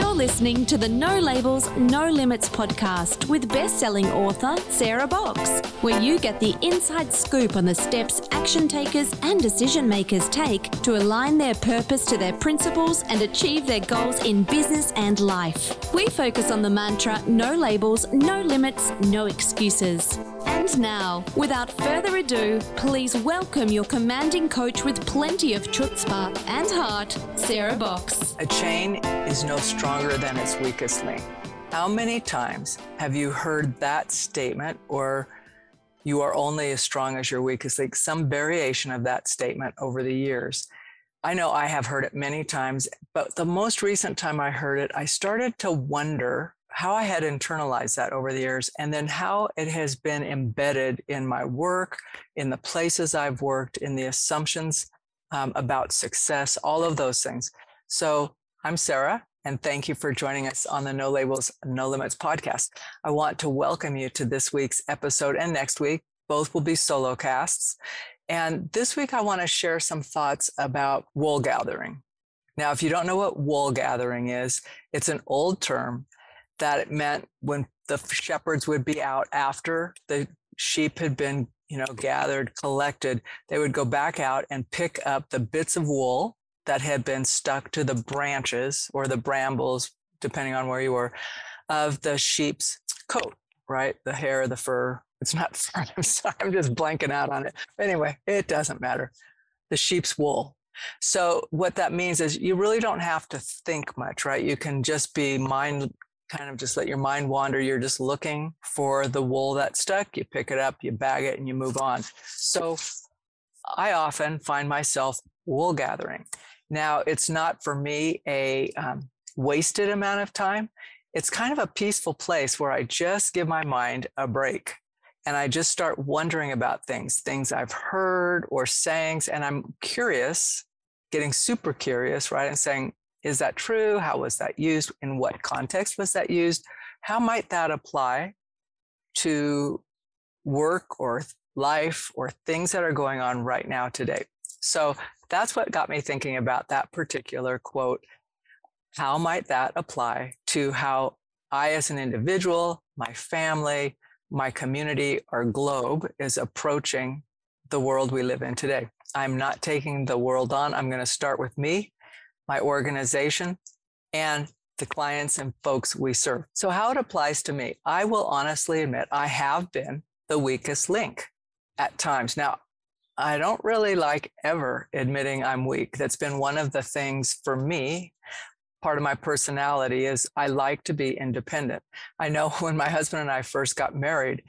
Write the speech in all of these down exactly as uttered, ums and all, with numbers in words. You're listening to the No Labels, No Limits podcast with best-selling author Sarah Box, where you get the inside scoop on the steps action takers and decision makers take to align their purpose to their principles and achieve their goals in business and life. We focus on the mantra, no labels, no limits, no excuses. And now, without further ado, please welcome your commanding coach with plenty of chutzpah and heart, Sarah Box. A chain is no stronger than its weakest link. How many times have you heard that statement, or you are only as strong as your weakest link, some variation of that statement over the years? I know I have heard it many times, but the most recent time I heard it, I started to wonder how I had internalized that over the years, and then how it has been embedded in my work, in the places I've worked, in the assumptions um, about success, all of those things. So I'm Sarah, and thank you for joining us on the No Labels, No Limits podcast. I want to welcome you to this week's episode and next week. Both will be solo casts. And this week, I want to share some thoughts about wool gathering. Now, if you don't know what wool gathering is, it's an old term that it meant when the shepherds would be out after the sheep had been, you know, gathered, collected, they would go back out and pick up the bits of wool that had been stuck to the branches or the brambles, depending on where you were, of the sheep's coat, right? The hair, the fur. It's not fur. I'm sorry, I'm just blanking out on it. Anyway, it doesn't matter. The sheep's wool. So what that means is you really don't have to think much, right? You can just be mind kind of just let your mind wander. You're just looking for the wool that's stuck. You pick it up, you bag it, and you move on. So I often find myself wool gathering. Now, it's not for me a um, wasted amount of time. It's kind of a peaceful place where I just give my mind a break. And I just start wondering about things, things I've heard or sayings. And I'm curious, getting super curious, right? And saying, is that true? How was that used? In what context was that used? How might that apply to work or life or things that are going on right now today? So that's what got me thinking about that particular quote. How might that apply to how I, as an individual, my family, my community, our globe is approaching the world we live in today? I'm not taking the world on. I'm going to start with me, my organization, and the clients and folks we serve. So how it applies to me, I will honestly admit I have been the weakest link at times. Now, I don't really like ever admitting I'm weak. That's been one of the things for me. Part of my personality is I like to be independent. I know when my husband and I first got married,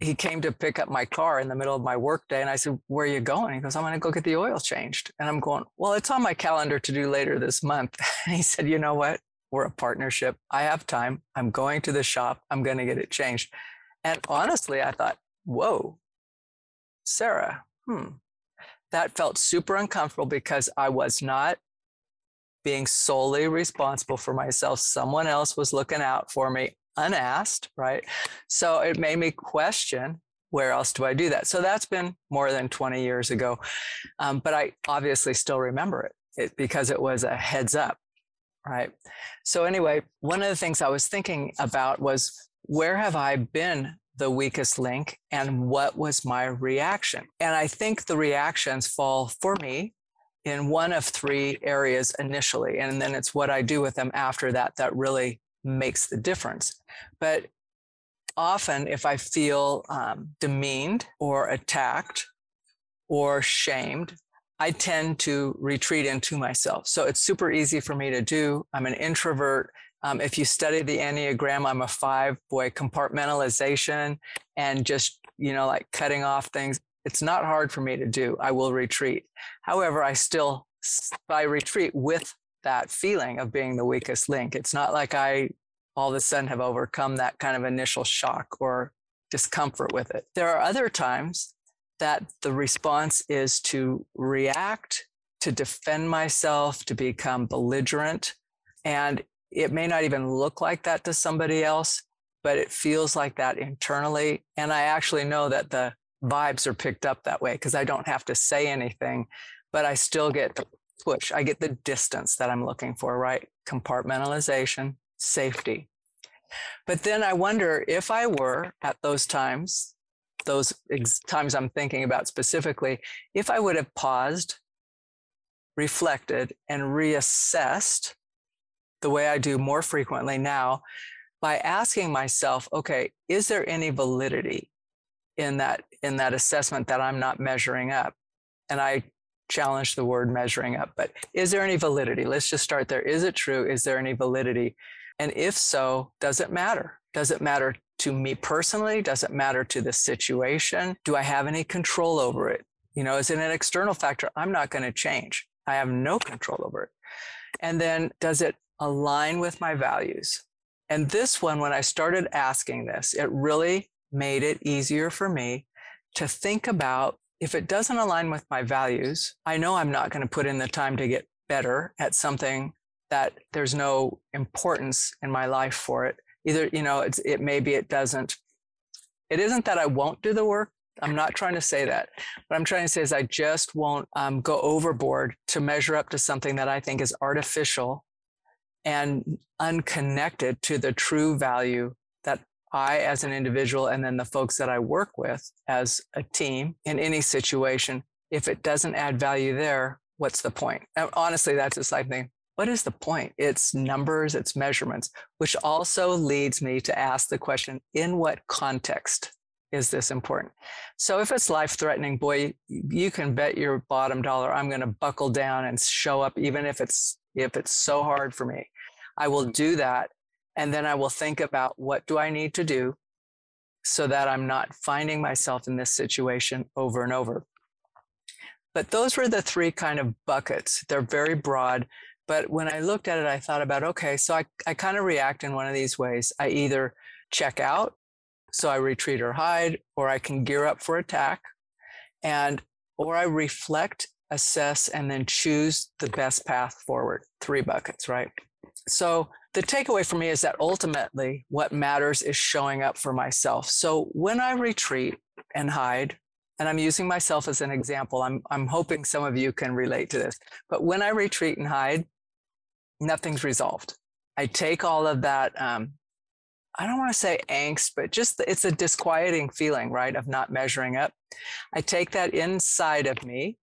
he came to pick up my car in the middle of my work day. And I said, where are you going? He goes, I'm going to go get the oil changed. And I'm going, well, it's on my calendar to do later this month. And he said, you know what? We're a partnership. I have time. I'm going to the shop. I'm going to get it changed. And honestly, I thought, whoa, Sarah, hmm. That felt super uncomfortable because I was not being solely responsible for myself. Someone else was looking out for me. Unasked, right? So it made me question, where else do I do that? So that's been more than twenty years ago. Um, but I obviously still remember it, it because it was a heads up, right? So anyway, one of the things I was thinking about was, where have I been the weakest link and what was my reaction? And I think the reactions fall for me in one of three areas initially. And then it's what I do with them after that, that really makes the difference. But often if I feel um, demeaned or attacked or shamed, I tend to retreat into myself. So it's super easy for me to do. I'm an introvert. Um, if you study the Enneagram, I'm a five, boy, compartmentalization and just, you know, like cutting off things. It's not hard for me to do. I will retreat. However, I still, I retreat with that feeling of being the weakest link. It's not like I all of a sudden have overcome that kind of initial shock or discomfort with it. There are other times that the response is to react, to defend myself, to become belligerent. And it may not even look like that to somebody else, but it feels like that internally. And I actually know that the vibes are picked up that way because I don't have to say anything, but I still get the push. I get the distance that I'm looking for, right? Compartmentalization, safety. But then I wonder if I were at those times, those ex- times I'm thinking about specifically, if I would have paused, reflected, and reassessed the way I do more frequently now by asking myself, okay, is there any validity in that, in that assessment that I'm not measuring up? And I challenge the word measuring up, but is there any validity? Let's just start there. Is it true? Is there any validity? And if so, does it matter? Does it matter to me personally? Does it matter to the situation? Do I have any control over it? You know, is it an external factor? I'm not going to change. I have no control over it. And then does it align with my values? And this one, when I started asking this, it really made it easier for me to think about, if it doesn't align with my values, I know I'm not going to put in the time to get better at something that there's no importance in my life for it. Either, you know, it's, it maybe it doesn't, it isn't that I won't do the work. I'm not trying to say that. What I'm trying to say is I just won't um, go overboard to measure up to something that I think is artificial and unconnected to the true value that I, as an individual, and then the folks that I work with as a team in any situation, if it doesn't add value there, what's the point? And honestly, that's the same thing. What is the point? It's numbers, it's measurements, which also leads me to ask the question, in what context is this important? So if it's life-threatening, boy, you can bet your bottom dollar I'm going to buckle down and show up, even if it's if it's so hard for me. I will do that. And then I will think about, what do I need to do so that I'm not finding myself in this situation over and over? But those were the three kind of buckets. They're very broad. But when I looked at it, I thought about, okay, so I, I kind of react in one of these ways. I either check out, so I retreat or hide, or I can gear up for attack, and or I reflect, assess, and then choose the best path forward. Three buckets, right? So the takeaway for me is that ultimately what matters is showing up for myself. So when I retreat and hide, and I'm using myself as an example, I'm, I'm hoping some of you can relate to this, but when I retreat and hide, nothing's resolved. I take all of that, um, I don't want to say angst, but just the, it's a disquieting feeling, right, of not measuring up. I take that inside of me,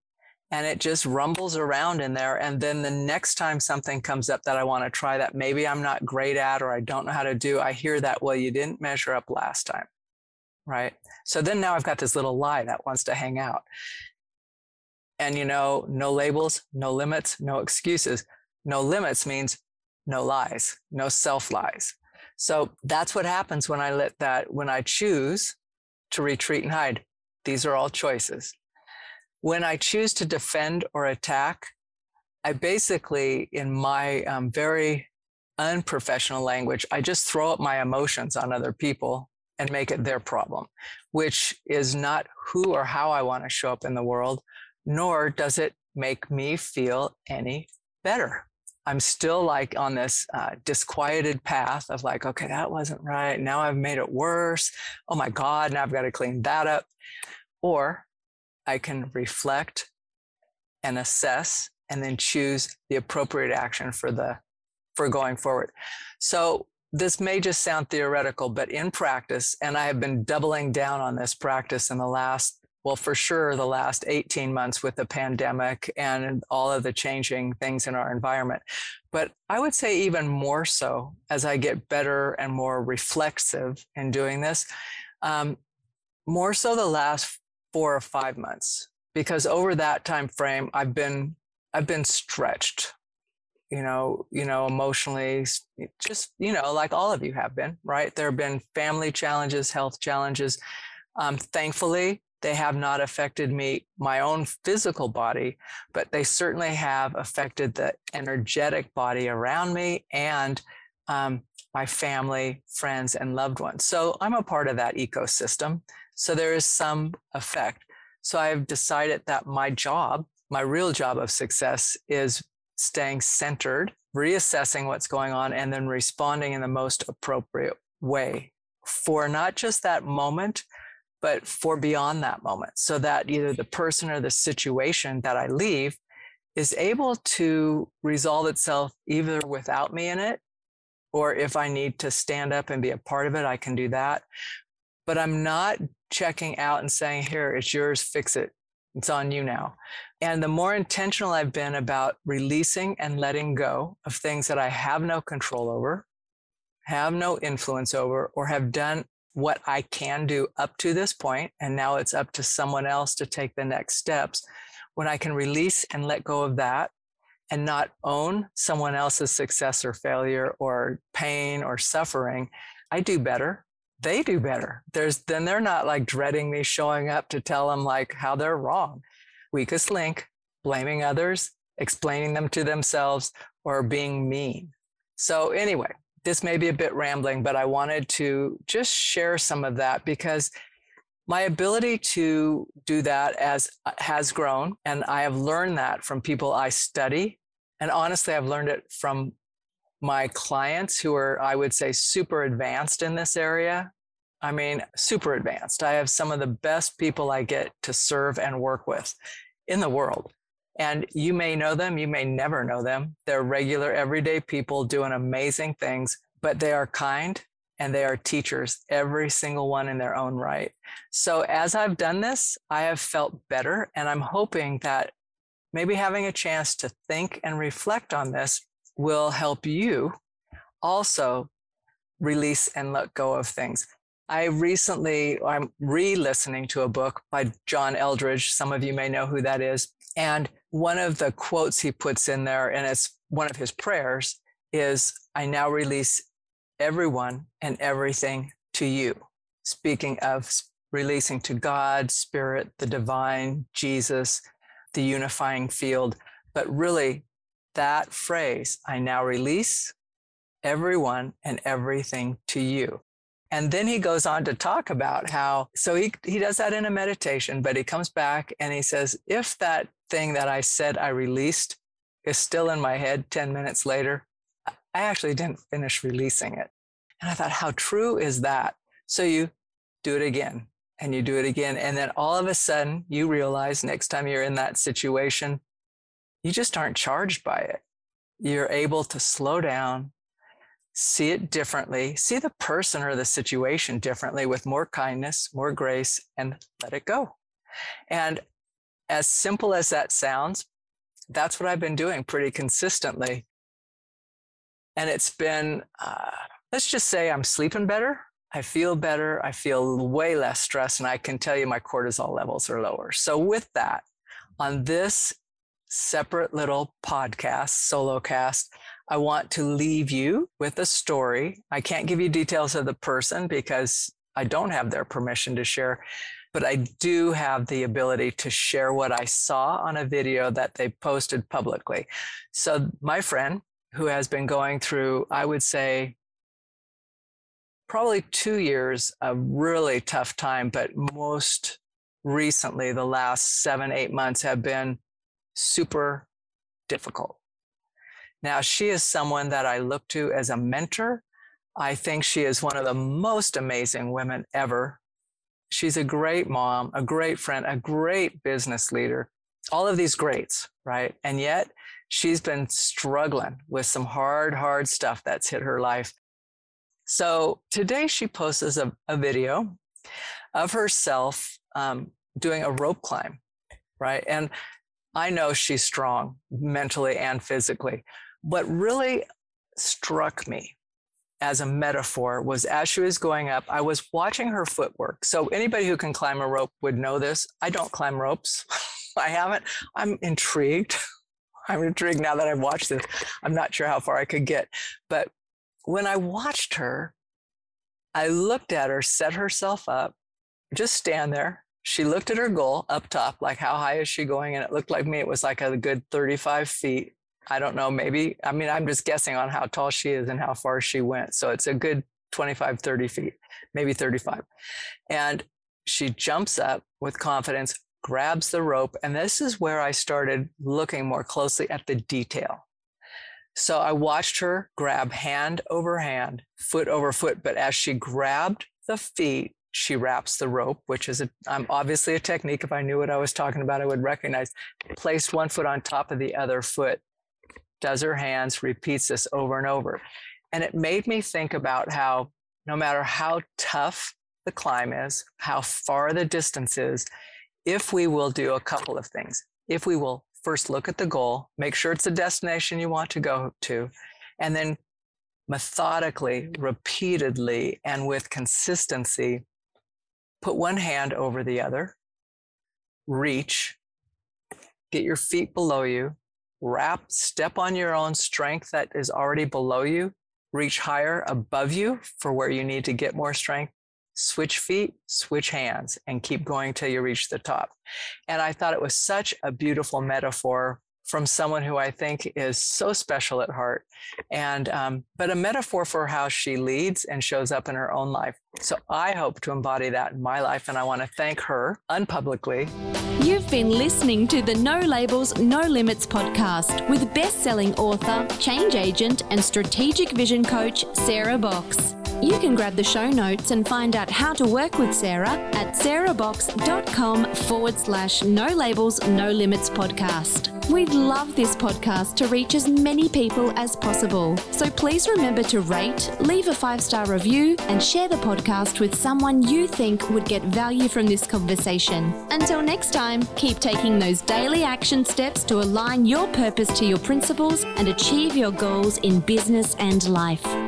and it just rumbles around in there. And then the next time something comes up that I want to try that maybe I'm not great at or I don't know how to do, I hear that, well, you didn't measure up last time, right? So then now I've got this little lie that wants to hang out. And, you know, no labels, no limits, no excuses. No limits means no lies, no self-lies. So that's what happens when I let that, when I choose to retreat and hide. These are all choices. When I choose to defend or attack, I basically, in my um, very unprofessional language, I just throw up my emotions on other people and make it their problem, which is not who or how I want to show up in the world, nor does it make me feel any better. I'm still like on this uh, disquieted path of like, okay, that wasn't right. Now I've made it worse. Oh my God, now I've got to clean that up. Or I can reflect and assess and then choose the appropriate action for the, for going forward. So this may just sound theoretical, but in practice, and I have been doubling down on this practice in the last, well, for sure, the last eighteen months with the pandemic and all of the changing things in our environment. But I would say even more so as I get better and more reflexive in doing this, um, more so the last four or five months, because over that time frame, I've been, I've been stretched, you know, you know, emotionally, just, you know, like all of you have been, right? There have been family challenges, health challenges. Um, thankfully, they have not affected me, my own physical body, but they certainly have affected the energetic body around me and um, my family, friends, and loved ones. So I'm a part of that ecosystem. So there is some effect. So I've decided that my job, my real job of success, is staying centered, reassessing what's going on, and then responding in the most appropriate way for not just that moment, but for beyond that moment. So that either the person or the situation that I leave is able to resolve itself either without me in it, or if I need to stand up and be a part of it, I can do that. But I'm not checking out and saying, here, it's yours, fix it. It's on you now. And the more intentional I've been about releasing and letting go of things that I have no control over, have no influence over, or have done what I can do up to this point, and now it's up to someone else to take the next steps. When I can release and let go of that and not own someone else's success or failure or pain or suffering, I do better. They do better. There's, then they're not like dreading me showing up to tell them like how they're wrong. Weakest link, blaming others, explaining them to themselves, or being mean. So anyway, this may be a bit rambling, but I wanted to just share some of that because my ability to do that as has grown. And I have learned that from people I study. And honestly, I've learned it from my clients who are, I would say, super advanced in this area. I mean, super advanced. I have some of the best people I get to serve and work with in the world. And you may know them, you may never know them. They're regular, everyday people doing amazing things, but they are kind and they are teachers, every single one in their own right. So as I've done this, I have felt better. And I'm hoping that maybe having a chance to think and reflect on this will help you also release and let go of things. I recently, I'm re-listening to a book by John Eldredge. Some of you may know who that is. And one of the quotes he puts in there, and it's one of his prayers, is, I now release everyone and everything to you. Speaking of releasing to God, Spirit, the divine, Jesus, the unifying field, but really, that phrase, I now release everyone and everything to you. And then he goes on to talk about how, so he, he does that in a meditation, but he comes back and he says, if that thing that I said I released is still in my head ten minutes later, I actually didn't finish releasing it. And I thought, how true is that? So you do it again and you do it again. And then all of a sudden you realize next time you're in that situation, you just aren't charged by it. You're able to slow down, see it differently, see the person or the situation differently with more kindness, more grace, and let it go. And as simple as that sounds, that's what I've been doing pretty consistently. And it's been, uh, let's just say I'm sleeping better. I feel better. I feel way less stressed. And I can tell you my cortisol levels are lower. So with that, on this separate little podcast, solo cast, I want to leave you with a story. I can't give you details of the person because I don't have their permission to share, but I do have the ability to share what I saw on a video that they posted publicly. So my friend, who has been going through, I would say, probably two years of really tough time, but most recently, the last seven, eight months have been super difficult. Now, she is someone that I look to as a mentor. I think she is one of the most amazing women ever. She's a great mom, a great friend, a great business leader, all of these greats, right? And yet she's been struggling with some hard, hard stuff that's hit her life. So today she posts a, a video of herself um, doing a rope climb, right? And I know she's strong mentally and physically. What really struck me as a metaphor was as she was going up, I was watching her footwork. So anybody who can climb a rope would know this. I don't climb ropes. I haven't. I'm intrigued. I'm intrigued now that I've watched this. I'm not sure how far I could get. But when I watched her, I looked at her, set herself up, just stand there. She looked at her goal up top, like how high is she going? And it looked like me, it was like a good thirty-five feet. I don't know, maybe, I mean, I'm just guessing on how tall she is and how far she went. So it's a good twenty-five, thirty feet, maybe thirty-five. And she jumps up with confidence, grabs the rope. And this is where I started looking more closely at the detail. So I watched her grab hand over hand, foot over foot, but as she grabbed the feet she wraps the rope, which is a, um, obviously a technique. If I knew what I was talking about, I would recognize. Placed one foot on top of the other foot, does her hands, repeats this over and over. And it made me think about how no matter how tough the climb is, how far the distance is, if we will do a couple of things, if we will first look at the goal, make sure it's the destination you want to go to, and then methodically, repeatedly, and with consistency, put one hand over the other, reach, get your feet below you, wrap, step on your own strength that is already below you, reach higher above you for where you need to get more strength, switch feet, switch hands, and keep going till you reach the top. And I thought it was such a beautiful metaphor from someone who I think is so special at heart, and um, but a metaphor for how she leads and shows up in her own life. So I hope to embody that in my life, and I want to thank her unpublicly. You've been listening to the No Labels, No Limits podcast with best-selling author, change agent, and strategic vision coach, Sarah Box. You can grab the show notes and find out how to work with Sarah at sarahbox.com forward slash no labels, no limits podcast. We'd love this podcast to reach as many people as possible. So please remember to rate, leave a five-star review, and share the podcast with someone you think would get value from this conversation. Until next time, keep taking those daily action steps to align your purpose to your principles and achieve your goals in business and life.